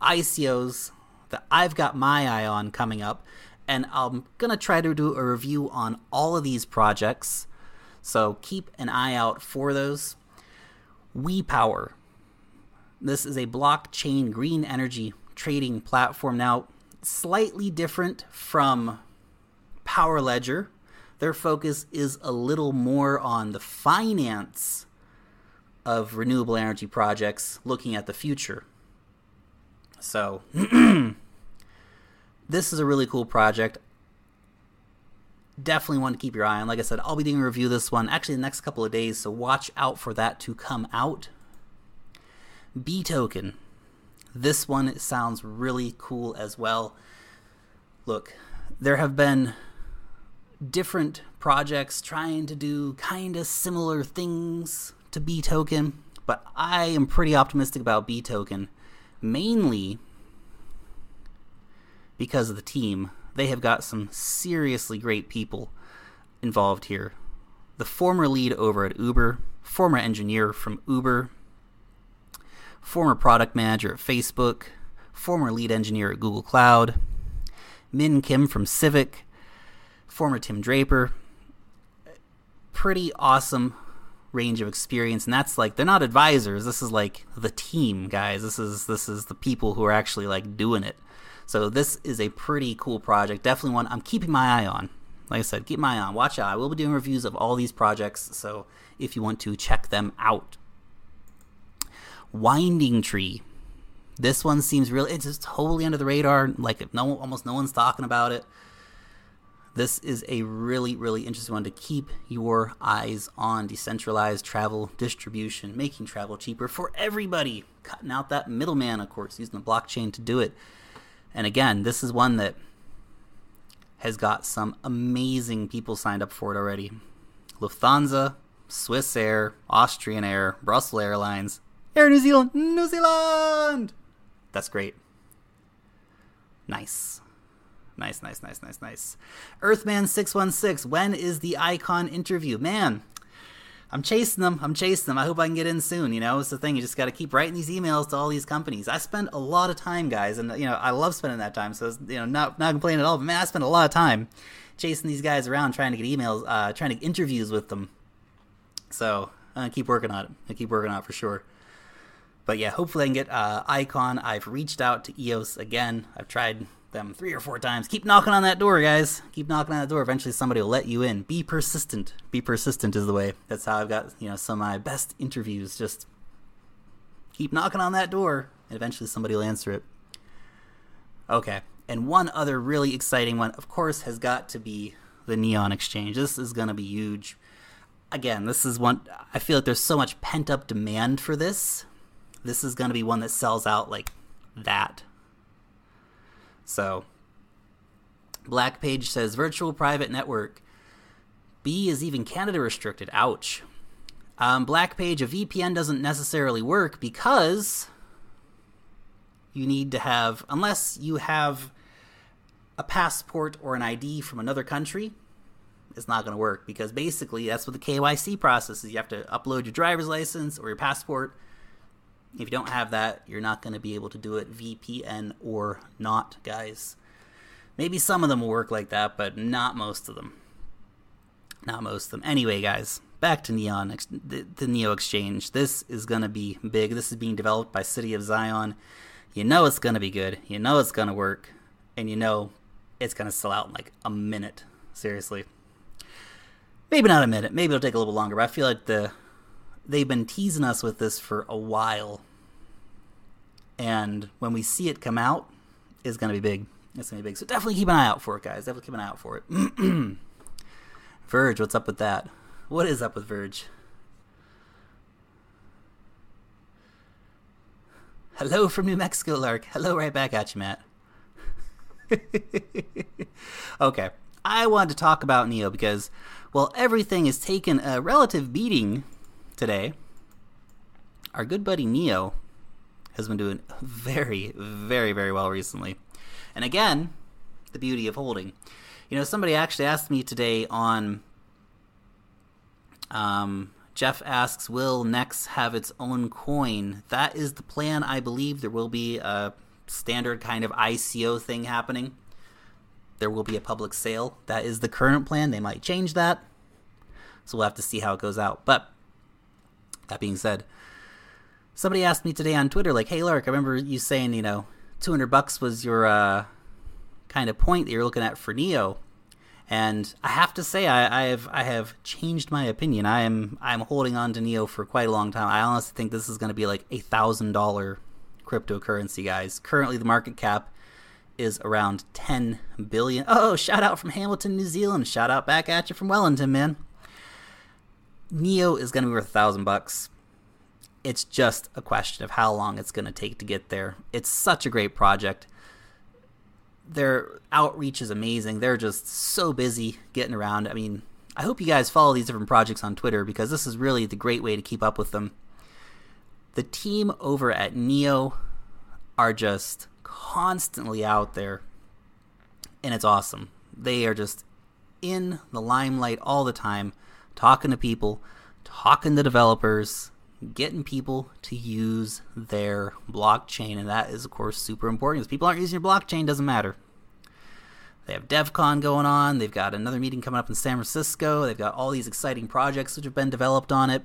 I C Os that I've got my eye on coming up, and I'm gonna try to do a review on all of these projects. So keep an eye out for those. WePower. This is a blockchain green energy trading platform. Now, slightly different from Power Ledger. Their focus is a little more on the finance of renewable energy projects, looking at the future. So this is a really cool project. Definitely want to keep your eye on. Like I said, I'll be doing a review of this one actually the next couple of days, so watch out for that to come out. B token. This one sounds really cool as well. Look, there have been different projects trying to do kind of similar things to B token, but I am pretty optimistic about B token, mainly because of the team. They have got some seriously great people involved here. The former lead over at Uber, former engineer from Uber, former product manager at Facebook, former lead engineer at Google Cloud, Min Kim from Civic, former Tim Draper. Pretty awesome range of experience, and that's like, they're not advisors. This is like the team, guys. This is this is the people who are actually like doing it. So this is a pretty cool project. Definitely one I'm keeping my eye on. Like I said, keep my eye on. Watch out. I will be doing reviews of all these projects, so if you want to check them out. Winding Tree. This one seems real. It's just totally under the radar. Like no, almost no one's talking about it. This is a really, really interesting one to keep your eyes on. Decentralized travel distribution, making travel cheaper for everybody. Cutting out that middleman, of course, using the blockchain to do it. And again, this is one that has got some amazing people signed up for it already. Lufthansa, Swiss Air, Austrian Air, Brussels Airlines, Air New Zealand, New Zealand! That's great. Nice. Nice, nice, nice, nice, nice. Earthman six one six, when is the Icon interview? Man, I'm chasing them. I'm chasing them. I hope I can get in soon. You know, it's the thing. You just got to keep writing these emails to all these companies. I spend a lot of time, guys, and, you know, I love spending that time. So, you know, not not complaining at all. But, man, I spend a lot of time chasing these guys around, trying to get emails, uh, trying to get interviews with them. So I keep working on it. I keep working on it for sure. But, yeah, hopefully I can get uh, Icon. I've reached out to E O S again. I've tried. them three or four times. Keep knocking on that door, guys. Keep knocking on that door. Eventually somebody will let you in. Be persistent. Be persistent is the way. That's how I've got, you know, some of my best interviews. Just keep knocking on that door, and eventually somebody will answer it. Okay. And one other really exciting one, of course, has got to be the Neon Exchange. This is going to be huge. Again, this is one, I feel like there's so much pent-up demand for this. This is going to be one that sells out like that. So, Blackpage says, virtual private network. B is even Canada restricted. Ouch. Um, Blackpage, a V P N doesn't necessarily work because you need to have, unless you have a passport or an I D from another country, it's not going to work, because basically that's what the K Y C process is. You have to upload your driver's license or your passport. If you don't have that, you're not going to be able to do it V P N or not, guys. Maybe some of them will work like that, but not most of them. Not most of them. Anyway, guys, back to Neon, the, the Neo Exchange. This is going to be big. This is being developed by City of Zion. You know it's going to be good. You know it's going to work. And you know it's going to sell out in like a minute. Seriously. Maybe not a minute. Maybe it'll take a little longer. But I feel like the they've been teasing us with this for a while. And when we see it come out, it's going to be big. It's going to be big. So definitely keep an eye out for it, guys. Definitely keep an eye out for it. Verge, what's up with that? What is up with Verge? Hello from New Mexico, Lark. Hello right back at you, Matt. Okay. I wanted to talk about Neo because, well, everything has taken a relative beating today. Our good buddy Neo has been doing very, very, very well recently. And again, the beauty of holding. You know, somebody actually asked me today on, um, Jeff asks, will Nex have its own coin? That is the plan, I believe. There will be a standard kind of I C O thing happening. There will be a public sale. That is the current plan. They might change that. So we'll have to see how it goes out. But that being said, somebody asked me today on Twitter, like, hey, Lark, I remember you saying, you know, two hundred bucks was your uh, kind of point that you're looking at for Neo. And I have to say, I, I have I have changed my opinion. I am I'm holding on to Neo for quite a long time. I honestly think this is going to be like a one thousand dollars cryptocurrency, guys. Currently, the market cap is around ten billion dollars. Oh, shout out from Hamilton, New Zealand. Shout out back at you from Wellington, man. Neo is going to be worth a thousand bucks. It's just a question of how long it's going to take to get there. It's such a great project. Their outreach is amazing. They're just so busy getting around. I mean, I hope you guys follow these different projects on Twitter, because this is really the great way to keep up with them. The team over at Neo are just constantly out there, and it's awesome. They are just in the limelight all the time, talking to people, talking to developers, getting people to use their blockchain. And that is, of course, super important. If people aren't using your blockchain, it doesn't matter. They have DevCon going on. They've got another meeting coming up in San Francisco. They've got all these exciting projects which have been developed on it.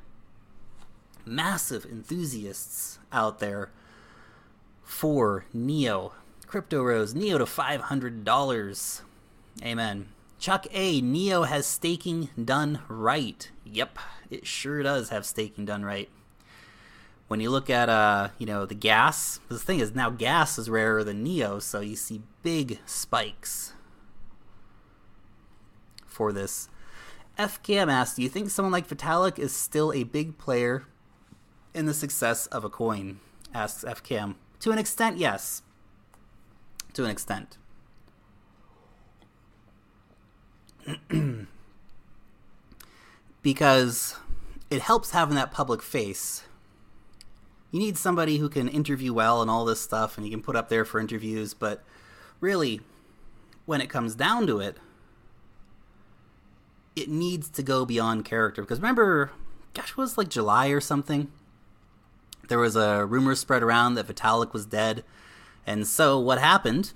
Massive enthusiasts out there for Neo. Crypto rose Neo to five hundred dollars. Amen. Chuck A, Neo has staking done right. Yep, it sure does have staking done right. When you look at, uh, you know, the gas, the thing is now gas is rarer than Neo, so you see big spikes for this. F K M asks, do you think someone like Vitalik is still a big player in the success of a coin? Asks F K M. To an extent, yes. To an extent. Because it helps having that public face. You need somebody who can interview well and all this stuff, and you can put up there for interviews, but really, when it comes down to it, it needs to go beyond character. Because remember, gosh, it was like July or something, there was a rumor spread around that Vitalik was dead, and so what happened?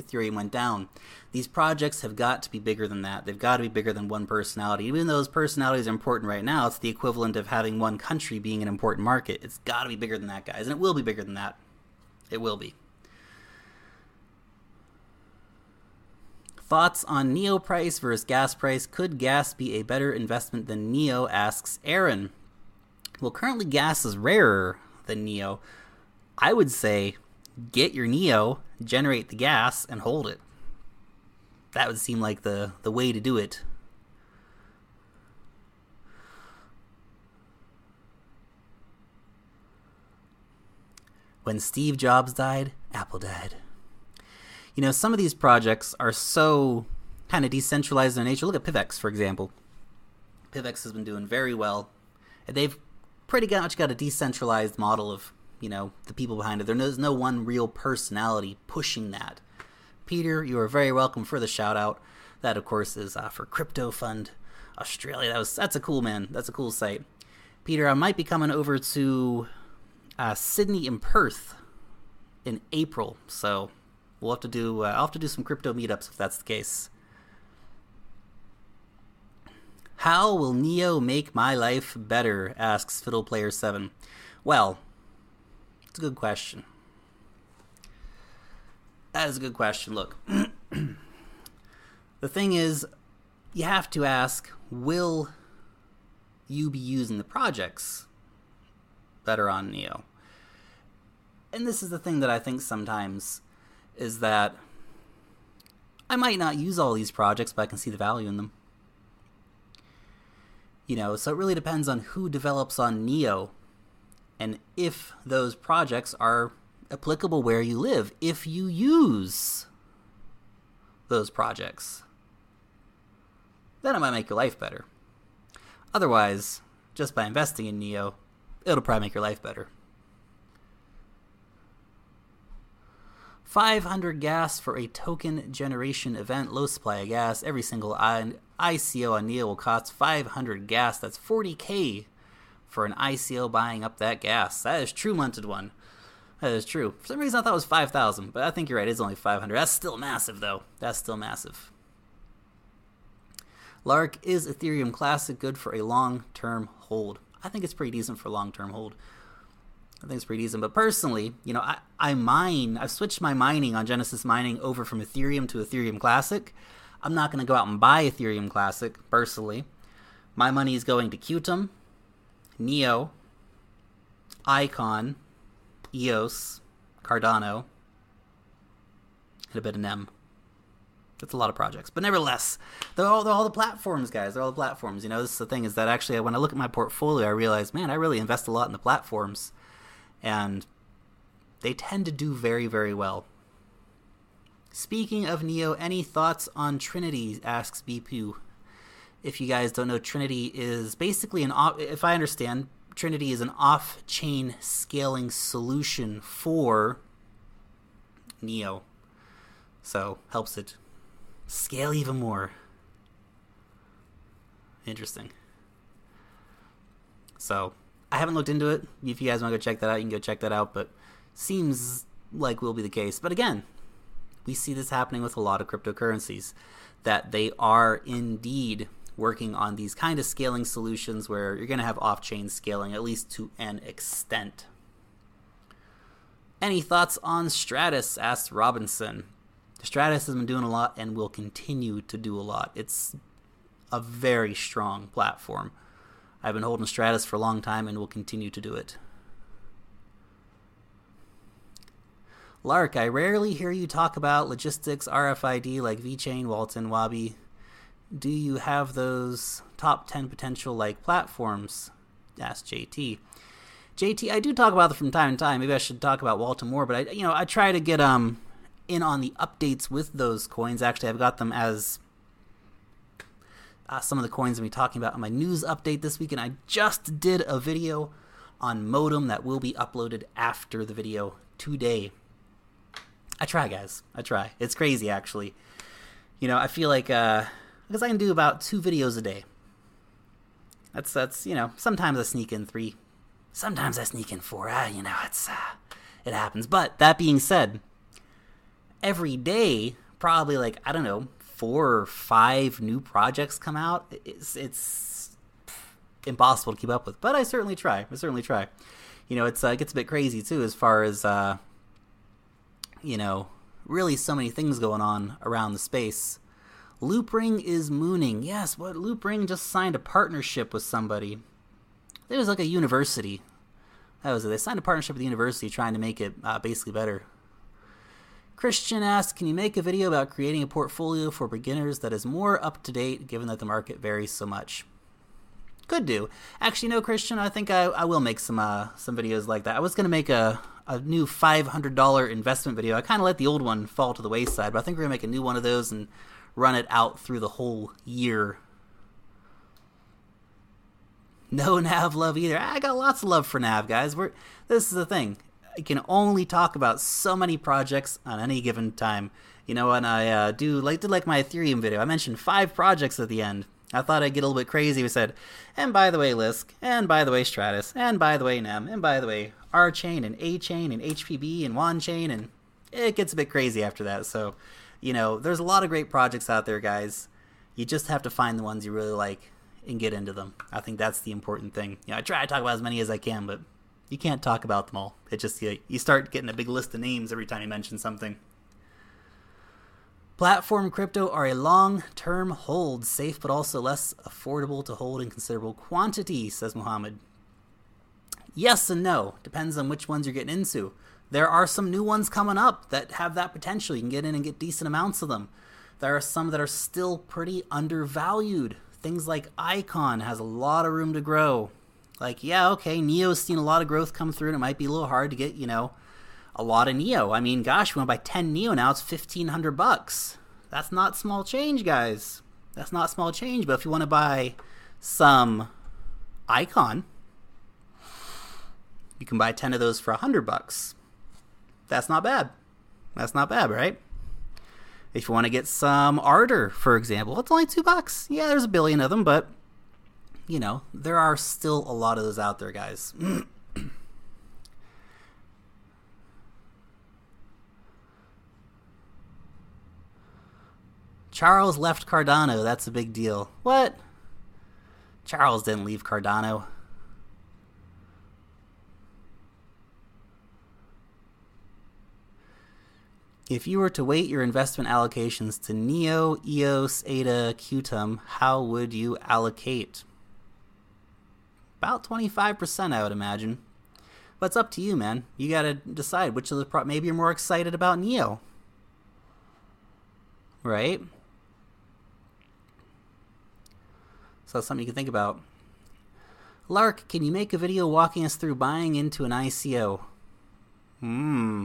Ethereum went down. These projects have got to be bigger than that. They've got to be bigger than one personality. Even though those personalities are important right now, it's the equivalent of having one country being an important market. It's got to be bigger than that, guys. And it will be bigger than that. It will be. Thoughts on NEO price versus gas price? Could gas be a better investment than NEO, asks Aaron. Well, currently gas is rarer than NEO. I would say get your NEO, generate the gas, and hold it. That would seem like the, the way to do it. When Steve Jobs died, Apple died. You know, some of these projects are so kind of decentralized in nature. Look at P I V X, for example. P I V X has been doing very well. They've pretty much got a decentralized model of, you know, the people behind it. There's no one real personality pushing that. Peter, you are very welcome for the shout-out. That, of course, is uh, for Crypto Find Australia. That was That's a cool, man. That's a cool site. Peter, I might be coming over to uh, Sydney and Perth in April, so... We'll have to do, uh, I'll have to do some crypto meetups if that's the case. How will NEO make my life better, asks Fiddle Player seven. Well, it's a good question. That is a good question. Look, the thing is, you have to ask, will you be using the projects that are on NEO? And this is the thing that I think sometimes is that I might not use all these projects, but I can see the value in them. You know, so it really depends on who develops on NEO and if those projects are applicable where you live, if you use those projects. Then it might make your life better. Otherwise, just by investing in NEO, it'll probably make your life better. five hundred gas for a token generation event, low supply of gas. Every single I C O on NEO will cost five hundred gas. That's forty K for an I C O buying up that gas. That is true, Munted One. That is true. For some reason, I thought it was five thousand, but I think you're right. It's only five hundred. That's still massive, though. That's still massive. Lark, is Ethereum Classic good for a long-term hold? I think it's pretty decent for long-term hold. I think it's pretty decent, but personally, you know, I, I mine, I've switched my mining on Genesis Mining over from Ethereum to Ethereum Classic. I'm not going to go out and buy Ethereum Classic, personally. My money is going to Qtum, NEO, Icon, E O S, Cardano, and a bit of Nem. That's a lot of projects, but nevertheless, they're all, they're all the platforms, guys. They're all the platforms, you know. This is the thing is that actually when I look at my portfolio, I realize, man, I really invest a lot in the platforms. And they tend to do very, very well. Speaking of NEO, any thoughts on Trinity, asks B P U. If you guys don't know, Trinity is basically an, off, if I understand, Trinity is an off-chain scaling solution for NEO. So, helps it scale even more. Interesting. So... I haven't looked into it. If you guys want to go check that out, you can go check that out, but seems like will be the case. But again, we see this happening with a lot of cryptocurrencies, that they are indeed working on these kind of scaling solutions where you're going to have off-chain scaling, at least to an extent. Any thoughts on Stratus, asks Robinson. Stratus has been doing a lot and will continue to do a lot. It's a very strong platform. I've been holding Stratus for a long time and will continue to do it. Lark, I rarely hear you talk about logistics, R F I D, like VeChain, Walton, Wabi. Do you have those top ten potential like platforms? Asked J T. J T, I do talk about them from time to time. Maybe I should talk about Walton more, but I, you know, I try to get um in on the updates with those coins. Actually, I've got them as... Uh, some of the coins I'm going to be talking about in my news update this week, and I just did a video on Modem that will be uploaded after the video today. I try, guys. I try. It's crazy, actually. You know, I feel like, uh, because I can do about two videos a day. That's, that's you know, sometimes I sneak in three. Sometimes I sneak in four. Uh, you know, it's uh, it happens. But that being said, every day, probably like, I don't know, four or five new projects come out. It's it's impossible to keep up with, but I certainly try. I certainly try. You know, it's uh, it gets a bit crazy too, as far as uh, you know, really so many things going on around the space Loopring is mooning. Yes, but Loopring just signed a partnership with somebody. It was like a university. That was it. They signed a partnership with the university trying to make it uh, basically better. Christian asks, can you make a video about creating a portfolio for beginners that is more up-to-date given that the market varies so much? Could do. Actually, no, Christian, I think I, I will make some uh, some videos like that. I was going to make a, a new five hundred dollar investment video. I kind of let the old one fall to the wayside, but I think we're going to make a new one of those and run it out through the whole year. No N A V love either. I got lots of love for N A V, guys. We're this is the thing. I can only talk about so many projects on any given time. You know, when I uh, do like did like my Ethereum video, I mentioned five projects at the end. I thought I'd get a little bit crazy. We said, and by the way, Lisk, and by the way, Stratus, and by the way, Nem, and by the way, R Chain and A Chain and H P B and Wan Chain, and it gets a bit crazy after that. So, you know, there's a lot of great projects out there, guys. You just have to find the ones you really like and get into them. I think that's the important thing. You know, I try to talk about as many as I can, but you can't talk about them all. It just you, you start getting a big list of names every time you mention something. Platform crypto are a long-term hold, safe but also less affordable to hold in considerable quantity, says Muhammad. Yes and no. Depends on which ones you're getting into. There are some new ones coming up that have that potential. You can get in and get decent amounts of them. There are some that are still pretty undervalued. Things like Icon has a lot of room to grow. Like, yeah, okay, NEO's seen a lot of growth come through, and it might be a little hard to get, you know, a lot of NEO. I mean, gosh, we went by ten NEO now, it's fifteen hundred bucks. That's not small change, guys. That's not small change, but if you want to buy some Icon, you can buy ten of those for one hundred bucks. That's not bad. That's not bad, right? If you want to get some Ardor, for example, it's only two bucks. Yeah, there's a billion of them, but, you know, there are still a lot of those out there, guys. Charles left Cardano. That's a big deal. What? Charles didn't leave Cardano. If you were to weight your investment allocations to NEO, E O S, A D A, Q T U M, how would you allocate? About twenty-five percent, I would imagine. But it's up to you, man. You got to decide which of the pro- maybe you're more excited about NEO. Right? So that's something you can think about. Lark, can you make a video walking us through buying into an I C O? Hmm.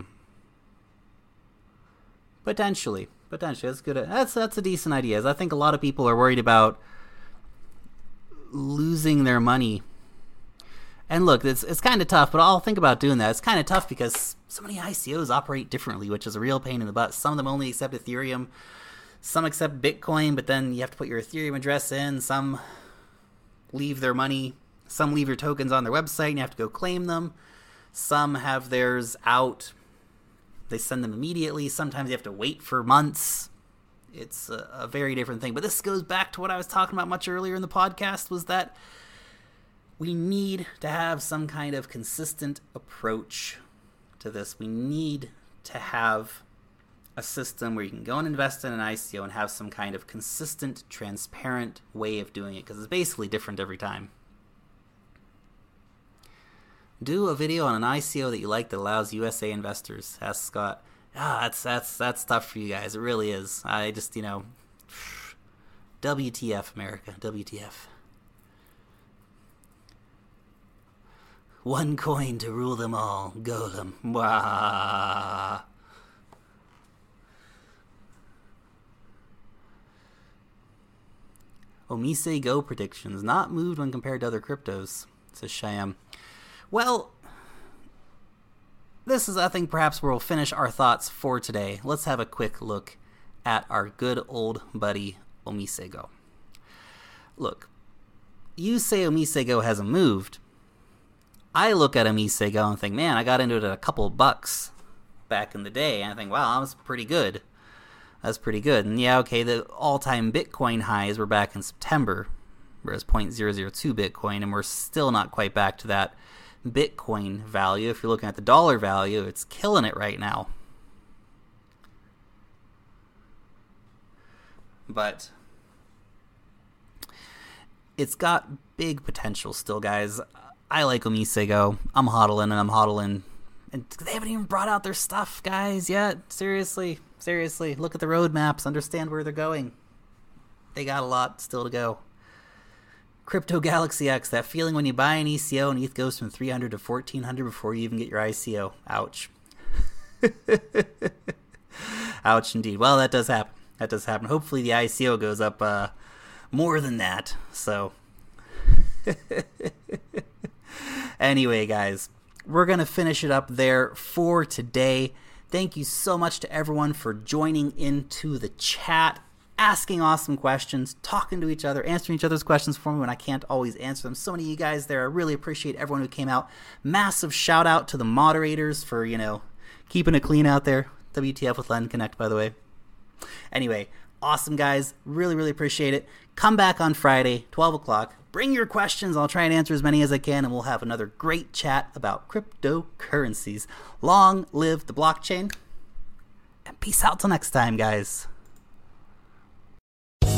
Potentially, potentially. That's good. That's that's a decent idea. I think a lot of people are worried about losing their money. And look, it's it's kind of tough, but I'll think about doing that. It's kind of tough because so many I C Os operate differently, which is a real pain in the butt. Some of them only accept Ethereum, some accept Bitcoin, but then you have to put your Ethereum address in. Some leave their money, some leave your tokens on their website, and you have to go claim them. Some have theirs out. They send them immediately. Sometimes you have to wait for months. It's a, a very different thing. But this goes back to what I was talking about much earlier in the podcast, was that we need to have some kind of consistent approach to this. We need to have a system where you can go and invest in an I C O and have some kind of consistent, transparent way of doing it, because it's basically different every time. Do a video on an I C O that you like that allows U S A investors, asks Scott. Ah, that's that's that's tough for you guys. It really is. I just, you know, W T F, America. W T F. One coin to rule them all. Golem. Wah. Omise Go predictions. Not moved when compared to other cryptos, says Shyam. Well, this is, I think, perhaps where we'll finish our thoughts for today. Let's have a quick look at our good old buddy Omisego. Look, you say Omisego hasn't moved. I look at Omisego and think, man, I got into it at a couple bucks back in the day, and I think, wow, that was pretty good. That's pretty good. And yeah, okay, the all-time Bitcoin highs were back in September, whereas zero point zero zero two Bitcoin, and we're still not quite back to that Bitcoin value. If you're looking at the dollar value, it's killing it right now. but it's got big potential still, guys. I like Omisego. I'm hodling and I'm hodling. And they haven't even brought out their stuff, guys, yet. Seriously, seriously. Look at the roadmaps. Understand where they're going. They got a lot still to go. Crypto Galaxy X, that feeling when you buy an E C O and E T H goes from three hundred to fourteen hundred before you even get your I C O. Ouch. Ouch, indeed. Well, that does happen. That does happen. Hopefully the I C O goes up uh, more than that. So, anyway, guys, we're going to finish it up there for today. Thank you so much to everyone for joining into the chat, asking awesome questions, talking to each other, answering each other's questions for me when I can't always answer them. So many of you guys there, I really appreciate everyone who came out. Massive shout out to the moderators for, you know, keeping it clean out there. W T F with Lendconnect, by the way. Anyway, awesome, guys. Really, really appreciate it. Come back on Friday, twelve o'clock. Bring your questions. I'll try and answer as many as I can, and we'll have another great chat about cryptocurrencies. Long live the blockchain, and peace out till next time, guys.